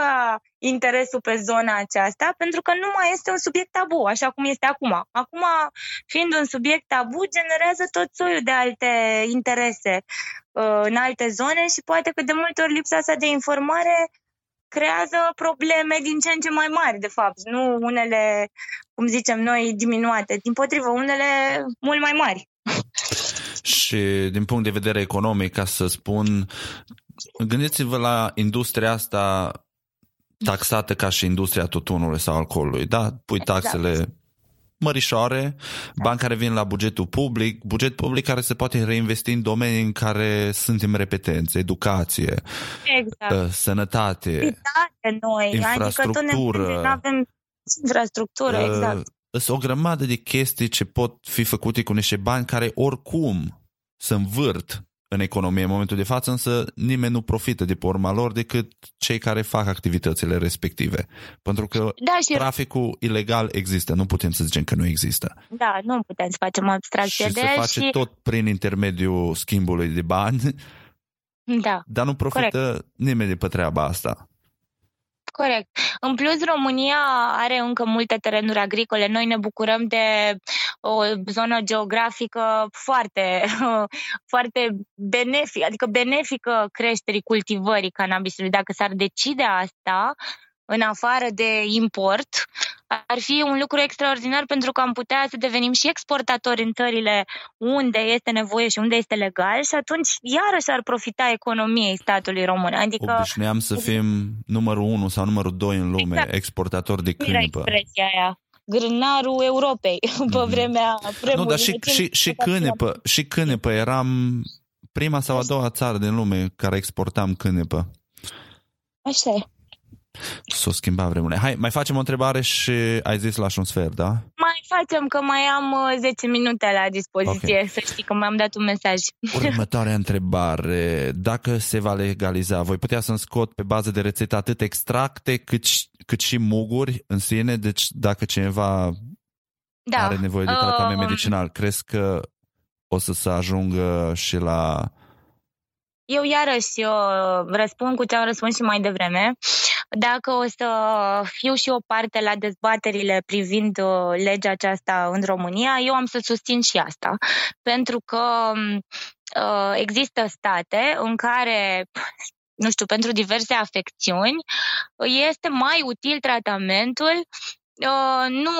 interesul pe zona aceasta, pentru că nu mai este un subiect tabu, așa cum este acum. Acum, fiind un subiect tabu, generează tot soiul de alte interese în alte zone și poate că de multe ori lipsa asta de informare creează probleme din ce în ce mai mari, de fapt, nu unele, cum zicem noi, diminuate, dimpotrivă, unele mult mai mari. Și din punct de vedere economic, ca să spun, gândiți-vă la industria asta taxată ca și industria tutunului sau alcoolului, da? Pui taxele mărișoare, bani care vin la bugetul public, buget public care se poate reinvesti în domenii în care suntem repetenți, educație, sănătate, infrastructură. Adică nu avem infrastructură, sunt o grămadă de chestii ce pot fi făcute cu niște bani care oricum se învârt în economie în momentul de față, însă nimeni nu profită de pe urma lor decât cei care fac activitățile respective. Pentru că traficul ilegal există, nu putem să zicem că nu există. Da, nu putem să facem abstracție de el. Se face tot prin intermediul schimbului de bani, dar nu profită nimeni de pe treaba asta. Corect. În plus, România are încă multe terenuri agricole. Noi ne bucurăm de o zonă geografică foarte benefică, adică benefică creșterii cultivării cannabisului. Dacă s-ar decide asta, în afară de import, ar fi un lucru extraordinar pentru că am putea să devenim și exportatori în țările unde este nevoie și unde este legal și atunci iarăși ar profita economiei statului român. Adică obișnuiam să fim numărul 1 sau numărul 2 în lume, exportatori de câinpă. Grânarul Europei pe vremea premurilor. Nu, dar și cânepă eram prima sau a doua țară din lume care exportam cânepă. Așa e. S-o schimba vremurile. Hai, mai facem o întrebare și ai zis lași un sfert, da? Mai facem, că mai am 10 minute la dispoziție, okay. Să știi că mi-am dat un mesaj. Următoarea întrebare. Dacă se va legaliza, voi putea să-mi scot pe bază de rețetă atât extracte cât și muguri în sine? Deci dacă cineva are nevoie de tratament medicinal, crezi că o să ajungă și la... Eu iarăși răspund cu ce am răspuns și mai devreme. Dacă o să fiu și o parte la dezbaterile privind legea aceasta în România, eu am să susțin și asta. Pentru că există state în care... nu știu, pentru diverse afecțiuni, este mai util tratamentul nu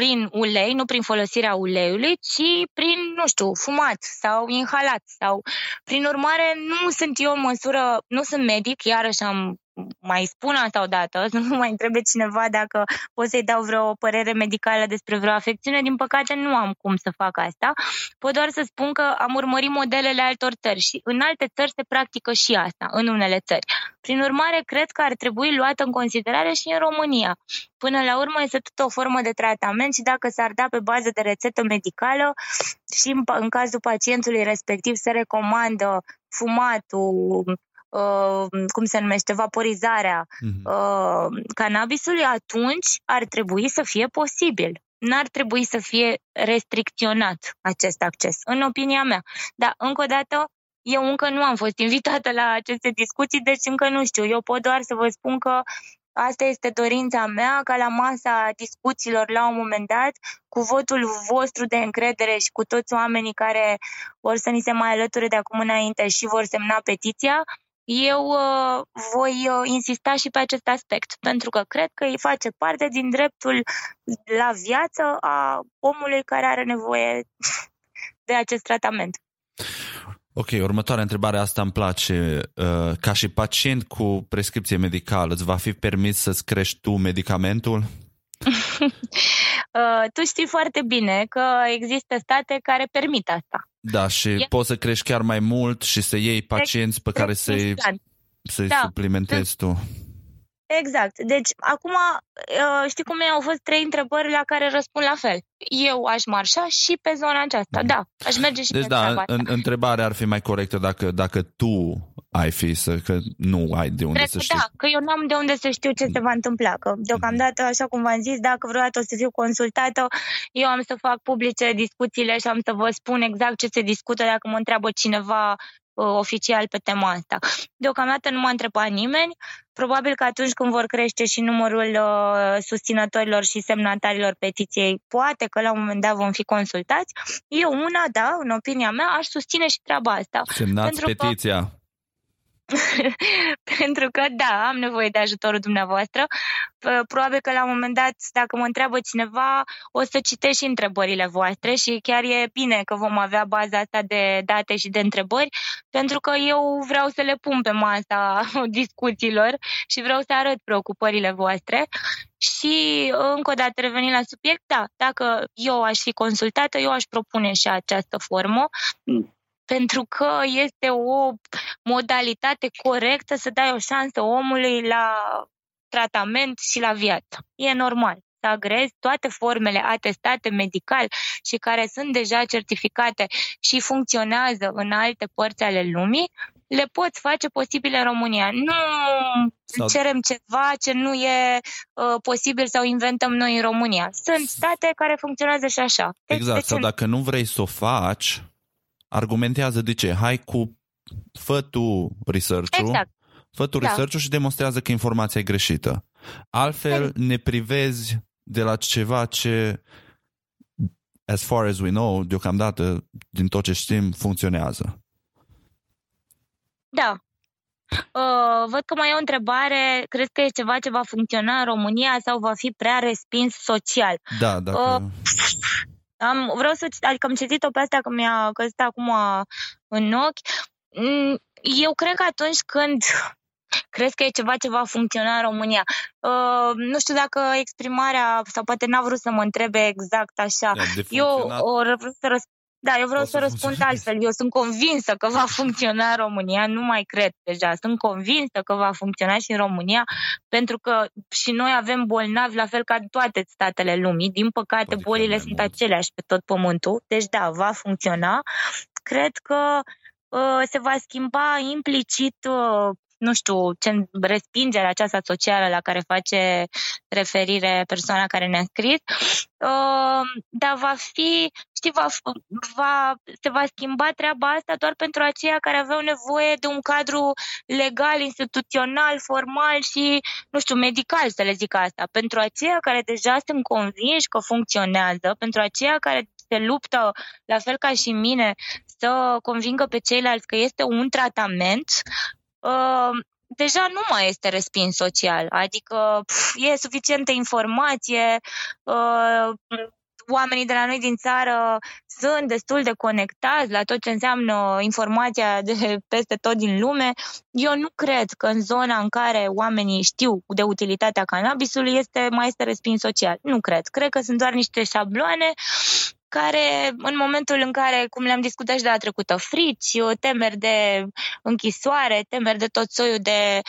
prin ulei, nu prin folosirea uleiului, ci prin, nu știu, fumat sau inhalat. Sau... Prin urmare, nu sunt eu în măsură, nu sunt medic, iarăși am... mai spun asta odată, să nu mai întrebe cineva dacă pot să-i dau vreo părere medicală despre vreo afecțiune, din păcate nu am cum să fac asta. Pot doar să spun că am urmărit modelele altor țări și în alte țări se practică și asta, în unele țări. Prin urmare, cred că ar trebui luată în considerare și în România. Până la urmă este tot o formă de tratament și dacă s-ar da pe bază de rețetă medicală și în cazul pacientului respectiv se recomandă fumatul, cum se numește, vaporizarea cannabisului, atunci ar trebui să fie posibil. N-ar trebui să fie restricționat acest acces, în opinia mea. Dar, încă o dată, eu încă nu am fost invitată la aceste discuții, deci încă nu știu. Eu pot doar să vă spun că asta este dorința mea, ca la masa discuțiilor, la un moment dat, cu votul vostru de încredere și cu toți oamenii care vor să ni se mai alăture de acum înainte și vor semna petiția, eu voi insista și pe acest aspect, pentru că cred că îi face parte din dreptul la viață a omului care are nevoie de acest tratament. Ok, următoarea întrebare, asta îmi place. Ca și pacient cu prescripție medicală, îți va fi permis să-ți crești tu medicamentul? Tu știi foarte bine că există state care permit asta. Da, și poți să crești chiar mai mult și să iei pacienți pe care să-i suplimentezi tu. Exact. Deci, acum, știi cum e? Au fost 3 întrebări la care răspund la fel. Eu aș marșa și pe zona aceasta, da. Aș merge și deci pe zona asta. Întrebarea ar fi mai corectă dacă tu ai fi, că nu ai de unde să știi. Da, că eu n-am de unde să știu ce se va întâmpla. Că deocamdată, așa cum v-am zis, dacă vreodată o să fiu consultată, eu am să fac publice discuțiile și am să vă spun exact ce se discută dacă mă întreabă cineva oficial pe tema asta. Deocamdată nu m-a întrebat nimeni. Probabil că atunci când vor crește și numărul susținătorilor și semnatarilor petiției, poate că la un moment dat vom fi consultați. Eu una, da, în opinia mea, aș susține și treaba asta. Semnați petiția! Pentru că, da, am nevoie de ajutorul dumneavoastră. Probabil că la un moment dat, dacă mă întreabă cineva, o să citesc și întrebările voastre și chiar e bine că vom avea baza asta de date și de întrebări, pentru că eu vreau să le pun pe masa discuțiilor și vreau să arăt preocupările voastre. Și încă o dată revenind la subiect, da, dacă eu aș fi consultată, eu aș propune și această formă, pentru că este o modalitate corectă să dai o șansă omului la tratament și la viață. E normal să agrezi toate formele atestate medical și care sunt deja certificate și funcționează în alte părți ale lumii, le poți face posibile în România. Nu cerem ceva ce nu e posibil sau inventăm noi în România. Sunt state care funcționează și așa. Exact, sau dacă nu vrei să o faci... argumentează de ce. Fă tu research-ul, exact. Fă tu research-ul și demonstrează că informația e greșită. Altfel ne privezi de la ceva ce, as far as we know, deocamdată, din tot ce știm, funcționează. Da. Văd că mai e o întrebare. Crezi că e ceva ce va funcționa în România sau va fi prea respins social? Da, dacă... am citit-o pe asta că mi-a căzut acum în ochi. Eu cred că atunci când crezi că e ceva ce va funcționa în România, nu știu dacă exprimarea, sau poate n-a vrut să mă întrebe exact așa. Eu o să răspund. Da, eu vreau să răspund altfel. Eu sunt convinsă că va funcționa în România, nu mai cred deja. Sunt convinsă că va funcționa și în România, pentru că și noi avem bolnavi la fel ca toate statele lumii. Din păcate, adică bolile sunt aceleași pe tot pământul. Deci da, va funcționa. Cred că se va schimba implicit, respingerea aceasta socială la care face referire persoana care ne-a scris, dar va fi, se va schimba treaba asta doar pentru aceia care aveau nevoie de un cadru legal, instituțional, formal și, medical, să le zic asta. Pentru aceia care deja sunt convinși că funcționează, pentru aceia care se luptă, la fel ca și mine, să convingă pe ceilalți că este un tratament, deja nu mai este respins social, adică e suficientă informație, oamenii de la noi din țară sunt destul de conectați la tot ce înseamnă informația de peste tot din lume. Eu nu cred că în zona în care oamenii știu de utilitatea cannabisului mai este respins social, nu cred. Cred că sunt doar niște șabloane care, în momentul în care, cum le-am discutat și data trecută, frici, temeri de închisoare, temeri de tot soiul de,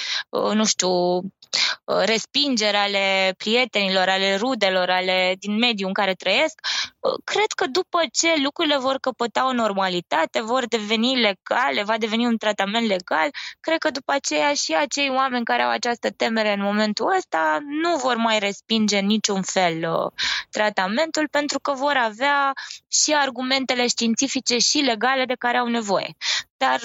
respingeri ale prietenilor, ale rudelor, ale din mediul în care trăiesc, cred că după ce lucrurile vor căpăta o normalitate, vor deveni legale, va deveni un tratament legal, cred că după aceea și acei oameni care au această temere în momentul ăsta nu vor mai respinge niciun fel tratamentul, pentru că vor avea și argumentele științifice și legale de care au nevoie. Dar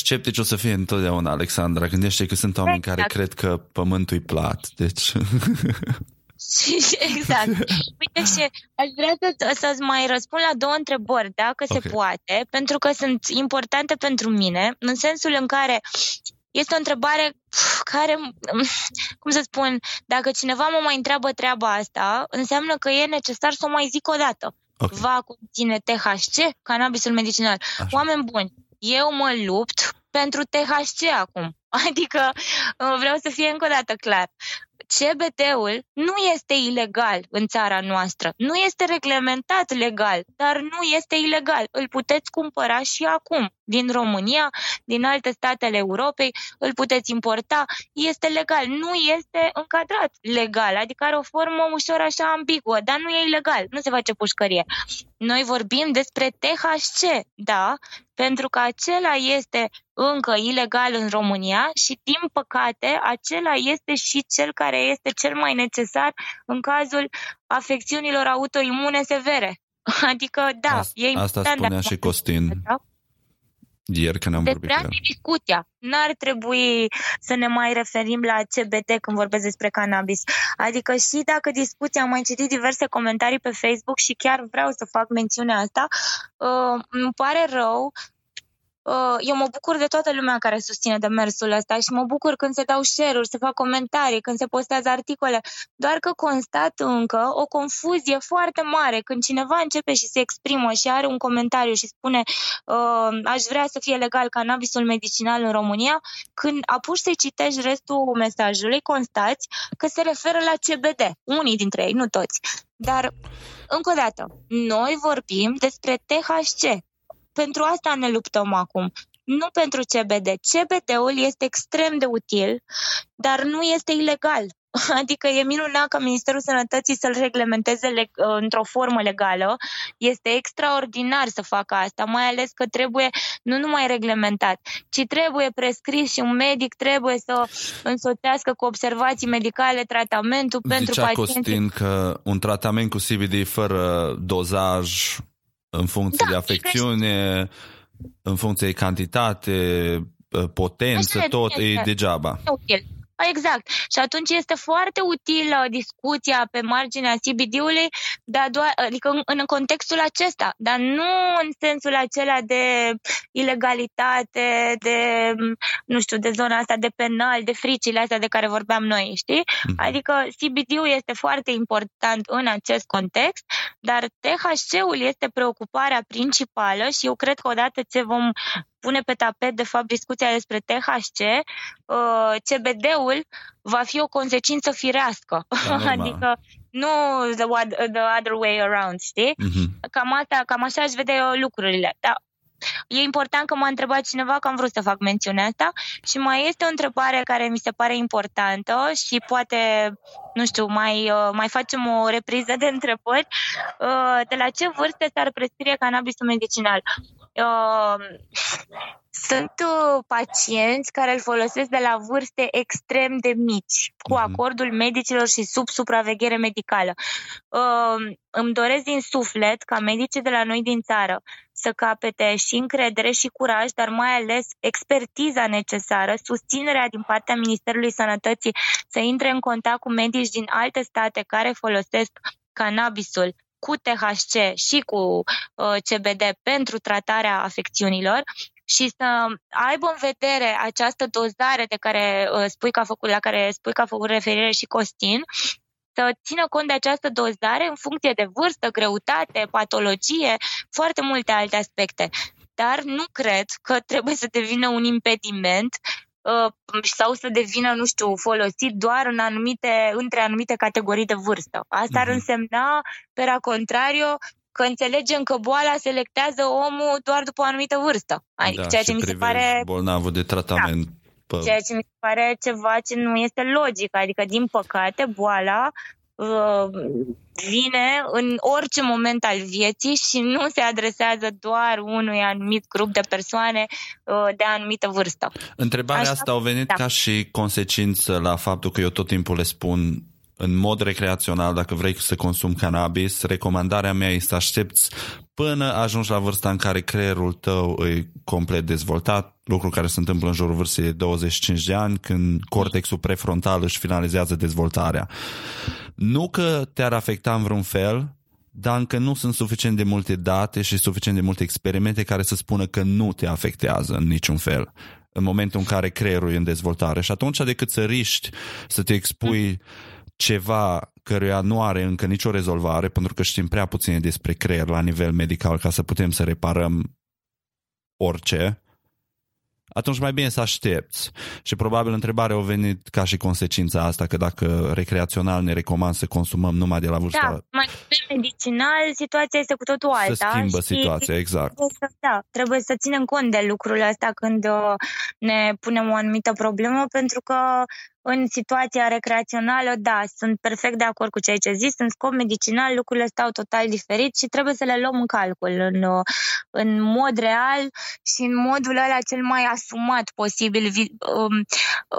sceptici o să fie întotdeauna, Alexandra. Gândește că sunt oameni care cred că pământul e plat, deci... Exact. Uite, și aș vrea să-ți mai răspund la două întrebări, dacă se poate, pentru că sunt importante pentru mine, în sensul în care este o întrebare care, dacă cineva mă mai întreabă treaba asta, înseamnă că e necesar să o mai zic o dată. Okay. Va conține THC, cannabisul medicinal. Așa. Oameni buni, eu mă lupt pentru THC acum. Adică vreau să fie încă o dată clar. CBD-ul nu este ilegal în țara noastră. Nu este reglementat legal, dar nu este ilegal. Îl puteți cumpăra și acum din România, din alte statele Europei, îl puteți importa. Este legal, nu este încadrat legal, adică are o formă ușor așa ambiguă, dar nu e ilegal, nu se face pușcărie. Noi vorbim despre THC, da, pentru că acela este încă ilegal în România și, din păcate, acela este și cel care este cel mai necesar în cazul afecțiunilor autoimune severe. Adică, da, asta spunea și Costin. Da? Ieri când am vorbit cu el. Discuția. N-ar trebui să ne mai referim la CBD când vorbesc despre cannabis. Adică și dacă discuția, am mai citit diverse comentarii pe Facebook și chiar vreau să fac mențiunea asta, îmi pare rău. Eu mă bucur de toată lumea care susține demersul ăsta și mă bucur când se dau share-uri, se fac comentarii, când se postează articole, doar că constat încă o confuzie foarte mare când cineva începe și se exprimă și are un comentariu și spune aș vrea să fie legal cannabisul medicinal în România, când apuci să-i citești restul mesajului, constați că se referă la CBD, unii dintre ei, nu toți. Dar, încă o dată, noi vorbim despre THC. Pentru asta ne luptăm acum, nu pentru CBD. CBD-ul este extrem de util, dar nu este ilegal. Adică e minunat ca Ministerul Sănătății să-l reglementeze într-o formă legală. Este extraordinar să facă asta, mai ales că trebuie nu numai reglementat, ci trebuie prescris și un medic trebuie să însoțească cu observații medicale tratamentul pentru pacienți. Zicea Costin că un tratament cu CBD fără dozaj, în funcție de afecțiune, în funcție de cantitate, potență, tot e degeaba. Exact. Și atunci este foarte utilă discuția pe marginea CBD-ului, dar doar, adică în contextul acesta, dar nu în sensul acela de ilegalitate, de, de zona asta de penal, de fricile astea de care vorbeam noi, știi? Adică CBD-ul este foarte important în acest context, dar THC-ul este preocuparea principală și eu cred că odată ce vom pune pe tapet, de fapt, discuția despre THC, CBD-ul va fi o consecință firească. Adică nu the other way around, știi? Mm-hmm. Cam așa aș vede eu lucrurile. Dar e important că m-a întrebat cineva, că am vrut să fac mențiunea asta. Și mai este o întrebare care mi se pare importantă și poate, nu știu, mai facem o repriză de întrebări. De la ce vârstă s-ar prescrie cannabisul medicinal? Sunt pacienți care îl folosesc de la vârste extrem de mici, cu acordul medicilor și sub supraveghere medicală. Îmi doresc din suflet ca medicii de la noi din țară să capete și încredere și curaj, dar mai ales expertiza necesară, susținerea din partea Ministerului Sănătății să intre în contact cu medici din alte state care folosesc cannabisul cu THC și cu CBD pentru tratarea afecțiunilor și să aibă în vedere această dozare de care spui că a făcut, la care spui că a făcut referire și Costin, să țină cont de această dozare în funcție de vârstă, greutate, patologie, foarte multe alte aspecte. Dar nu cred că trebuie să devină un impediment sau să devină, nu știu, folosit doar în între anumite categorii de vârstă. Asta ar însemna, pe contrariu, că înțelegem că boala selectează omul doar după o anumită vârstă. Adică da, ceea ce mi se pare bolnavul de tratament. Da. Ceea ce mi se pare ceva ce nu este logic. Adică, din păcate, boala vine în orice moment al vieții și nu se adresează doar unui anumit grup de persoane de anumită vârstă. Întrebarea asta a venit ca și consecință la faptul că eu tot timpul le spun în mod recreațional, dacă vrei să consumi cannabis, recomandarea mea este să aștepți până ajungi la vârsta în care creierul tău e complet dezvoltat, lucru care se întâmplă în jurul vârstei de 25 de ani, când cortexul prefrontal își finalizează dezvoltarea. Nu că te-ar afecta în vreun fel, dar încă nu sunt suficient de multe date și suficient de multe experimente care să spună că nu te afectează în niciun fel în momentul în care creierul e în dezvoltare. Și atunci, decât să riști să te expui ceva căruia nu are încă nicio rezolvare, pentru că știm prea puține despre creier la nivel medical ca să putem să reparăm orice, atunci mai bine să aștepți. Și probabil întrebarea a venit ca și consecința asta, că dacă recreațional ne recomand să consumăm numai de la vârsta... Da, mai medicinal situația este cu totul alta. Se schimbă situația, exact. Da, trebuie să ținem cont de lucrul ăsta când ne punem o anumită problemă, pentru că în situația recreațională, da, sunt perfect de acord cu ceea ce zici, în scop medicinal lucrurile stau total diferit și trebuie să le luăm în calcul, în mod real și în modul ăla cel mai asumat posibil.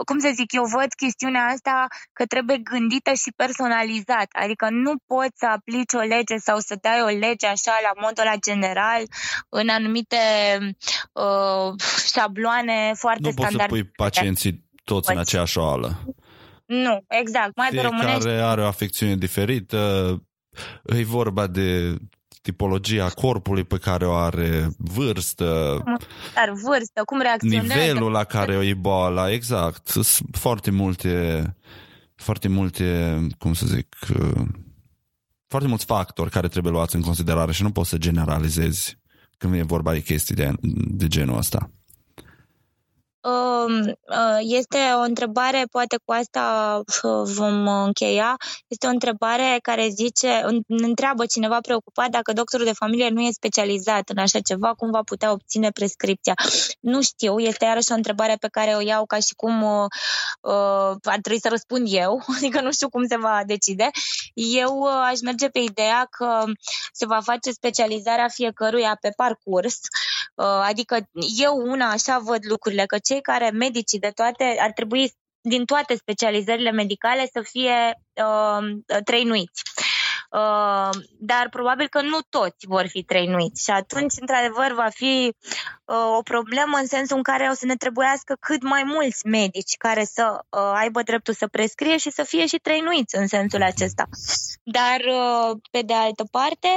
Cum să zic, eu văd chestiunea asta că trebuie gândită și personalizat, adică nu poți să aplici o lege sau să dai o lege așa la modul ăla general în anumite șabloane foarte standarde. Nu poți să pui pacienții toți în aceeași oală. Nu, exact. Mai pe românești. Fiecare are o afecțiune diferită. E vorba de tipologia corpului pe care o are, vârstă. Dar vârstă, cum reacționează. Nivelul la care o e boala, exact. Sunt foarte multe, cum să zic, foarte mulți factori care trebuie luați în considerare și nu poți să generalizezi când e vorba de chestii de genul ăsta. Este o întrebare, poate cu asta vom încheia. Este o întrebare care zice, întreabă cineva preocupat dacă doctorul de familie nu e specializat în așa ceva, cum va putea obține prescripția. Nu știu, este iarăși o întrebare pe care o iau ca și cum ar trebui să răspund eu, adică nu știu cum se va decide. Eu aș merge pe ideea că se va face specializarea fiecăruia pe parcurs, adică eu una așa văd lucrurile, că cei care, medicii de toate, ar trebui din toate specializările medicale să fie trainuiți. Dar probabil că nu toți vor fi trainuiți și atunci, într-adevăr, va fi o problemă în sensul în care o să ne trebuiască cât mai mulți medici care să aibă dreptul să prescrie și să fie și trainuiți în sensul acesta. Dar, pe de altă parte...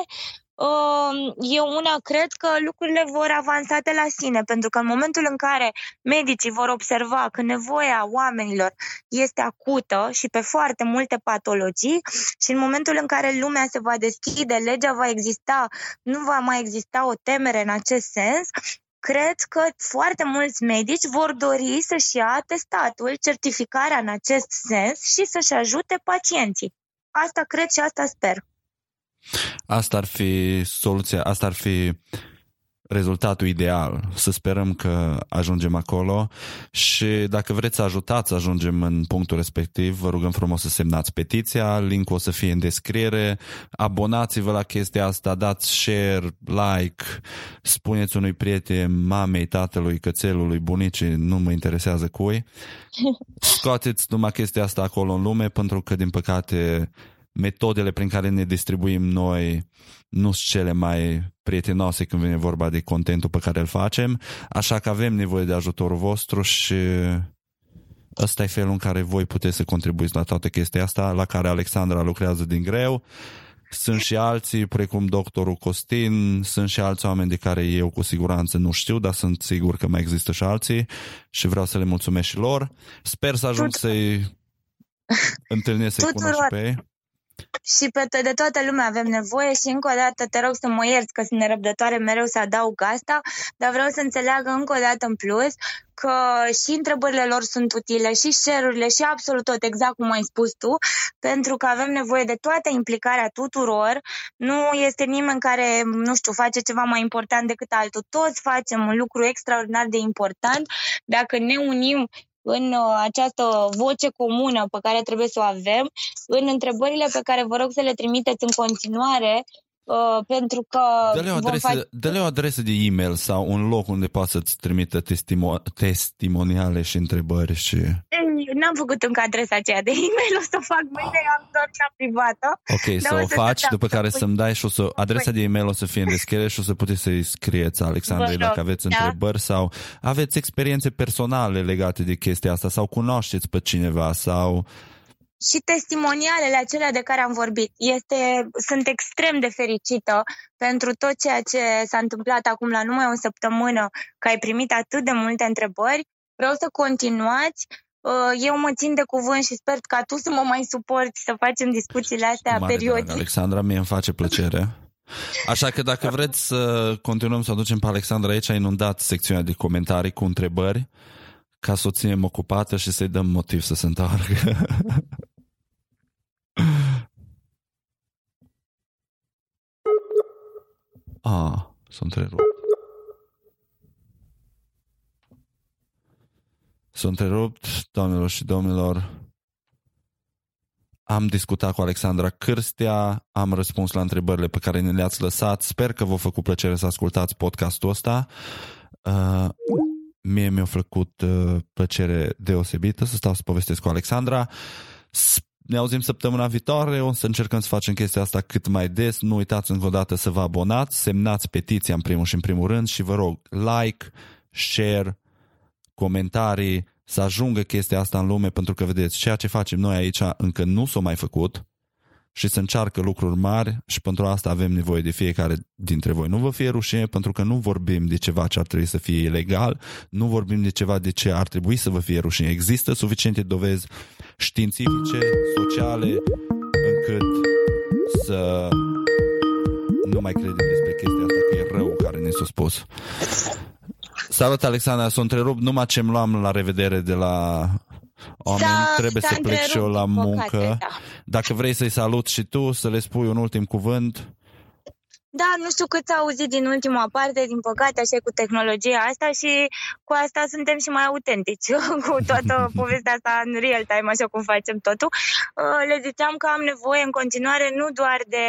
Eu una cred că lucrurile vor avansa de la sine, pentru că în momentul în care medicii vor observa că nevoia oamenilor este acută și pe foarte multe patologii și în momentul în care lumea se va deschide, legea va exista, nu va mai exista o temere în acest sens, cred că foarte mulți medici vor dori să-și ia atestatul, certificarea în acest sens și să-și ajute pacienții. Asta cred și asta sper. Asta ar fi soluția, asta ar fi rezultatul ideal. Să sperăm că ajungem acolo și dacă vreți să ajutați să ajungem în punctul respectiv, vă rugăm frumos să semnați petiția, link-ul o să fie în descriere, abonați-vă la chestia asta, dați share, like, spuneți unui prieten, mamei, tatălui, cățelului, bunicii, nu mă interesează cui, scoateți numai chestia asta acolo în lume, pentru că din păcate metodele prin care ne distribuim noi nu sunt cele mai prietenoase când vine vorba de contentul pe care îl facem, așa că avem nevoie de ajutorul vostru și ăsta e felul în care voi puteți să contribuiți la toată chestia asta, la care Alexandra lucrează din greu. Sunt și alții, precum doctorul Costin, sunt și alți oameni de care eu cu siguranță nu știu, dar sunt sigur că mai există și alții și vreau să le mulțumesc și lor. Sper să ajung să-i întâlnesc, să-i cunosc pe ei. Și de toată lumea avem nevoie și încă o dată te rog să mă ierți că sunt nerăbdătoare mereu să adaug asta, dar vreau să înțeleagă încă o dată în plus că și întrebările lor sunt utile și share-urile și absolut tot, exact cum ai spus tu, pentru că avem nevoie de toată implicarea tuturor. Nu este nimeni care, nu știu, face ceva mai important decât altul. Toți facem un lucru extraordinar de important dacă ne unim în această voce comună pe care trebuie să o avem, în întrebările pe care vă rog să le trimiteți în continuare, pentru că... Dă-le o adresă de e-mail sau un loc unde poate să-ți trimită testimoniale și întrebări și... N-am făcut încă adresa aceea de e-mail, o să o fac mâine, am doar cea privată. Ok, să o faci, după care să-mi dai și o să... Adresa de e-mail o să fie în descriere și o să puteți să-i scrieți Alexandrei dacă aveți întrebări sau aveți experiențe personale legate de chestia asta sau cunoașteți pe cineva sau... Și testimonialele acelea de care am vorbit. Sunt extrem de fericită pentru tot ceea ce s-a întâmplat acum la numai o săptămână, că ai primit atât de multe întrebări. Vreau să continuați. Eu mă țin de cuvânt și sper ca tu să mă mai suporți, să facem discuțiile astea periodic. Alexandra, mie îmi face plăcere. Așa că dacă vreți să continuăm să aducem pe Alexandra aici, a inundat secțiunea de comentarii cu întrebări ca să o ținem ocupată și să-i dăm motiv să se întoarcă. S-a întrerupt, doamnelor și domnilor. Am discutat cu Alexandra Cârstea, am răspuns la întrebările pe care ne le-ați lăsat. Sper că v-a făcut plăcere să ascultați podcastul ăsta. Mie mi-a făcut plăcere deosebită să stau să povestesc cu Alexandra. Ne auzim săptămâna viitoare, o să încercăm să facem chestia asta cât mai des. Nu uitați încă o dată să vă abonați, semnați petiția în primul și în primul rând și vă rog like, share, comentarii, să ajungă chestia asta în lume, pentru că vedeți, ceea ce facem noi aici încă nu s-o mai făcut și se încearcă lucruri mari și pentru asta avem nevoie de fiecare dintre voi. Nu vă fie rușine, pentru că nu vorbim de ceva ce ar trebui să fie ilegal, nu vorbim de ceva de ce ar trebui să vă fie rușine. Există suficiente dovezi științifice, sociale, încât să nu mai credem despre chestia asta că e rău care ne s-a spus. Salut, Alexandra, s-o întrerup, numai ce-mi luam la revedere de la oameni, trebuie să plec și eu la muncă. Dacă vrei să-i salut și tu, să le spui un ultim cuvânt. Da, nu știu cât s-a auzit din ultima parte, din păcate, așa cu tehnologia asta și cu asta suntem și mai autentici cu toată povestea asta în real time, așa cum facem totul. Le ziceam că am nevoie în continuare nu doar de...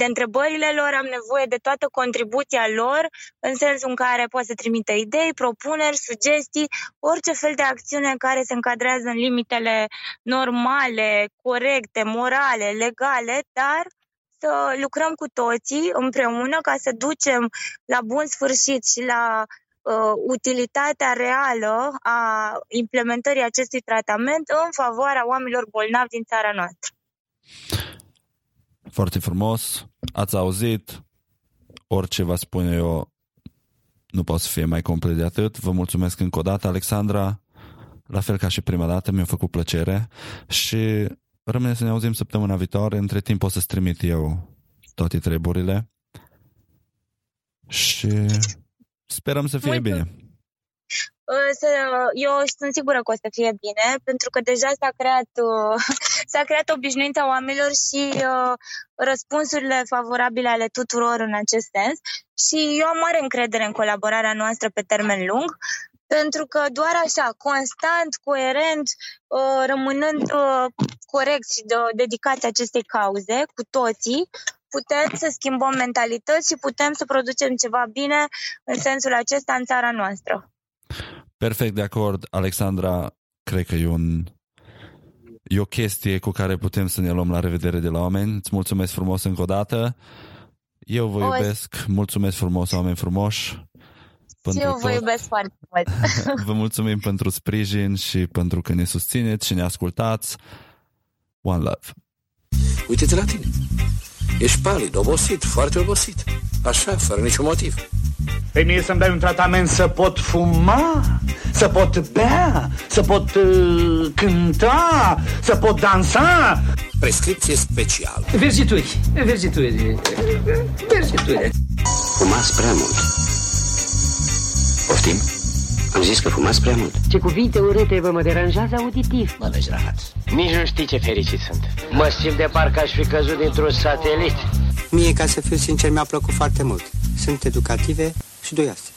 de întrebările lor, am nevoie de toată contribuția lor, în sensul în care poate să trimită idei, propuneri, sugestii, orice fel de acțiune care se încadrează în limitele normale, corecte, morale, legale, dar să lucrăm cu toții împreună ca să ducem la bun sfârșit și la utilitatea reală a implementării acestui tratament în favoarea oamenilor bolnavi din țara noastră. Foarte frumos, ați auzit, orice vă spun eu nu pot să fie mai complet de atât. Vă mulțumesc încă o dată, Alexandra, la fel ca și prima dată, mi-a făcut plăcere și rămâne să ne auzim săptămâna viitoare. Între timp o să-ți trimit eu toate treburile și sperăm să fie bine. eu sunt sigură că o să fie bine, pentru că deja s-a creat obișnuința oamenilor și răspunsurile favorabile ale tuturor în acest sens. Și eu am mare încredere în colaborarea noastră pe termen lung, pentru că doar așa, constant, coerent, rămânând corect și dedicați acestei cauze cu toții, putem să schimbăm mentalități și putem să producem ceva bine în sensul acesta în țara noastră. Perfect de acord, Alexandra. Cred că e o chestie cu care putem să ne luăm la revedere de la oameni. Îți mulțumesc frumos încă o dată. Eu vă iubesc. Mulțumesc frumos, oameni frumoși. Și eu vă iubesc foarte mult. Vă mulțumim pentru sprijin și pentru că ne susțineți și ne ascultați. One love. Uite-te la tine. Ești palid, obosit, foarte obosit. Așa, fără niciun motiv. Pe mine să-mi dai un tratament să pot fuma, să pot bea, să pot cânta, să pot dansa. Prescripție specială. Verzituri. Fumați prea mult. Poftim? Am zis că fumați prea mult. Ce cuvinte urâte vă mă deranjează auditiv. Mă deci rahați. Nici nu știi ce fericit sunt. Mă simt de parcă aș fi căzut dintr-un satelit. Mie, ca să fiu sincer, mi-a plăcut foarte mult. Sunt educative și duioase.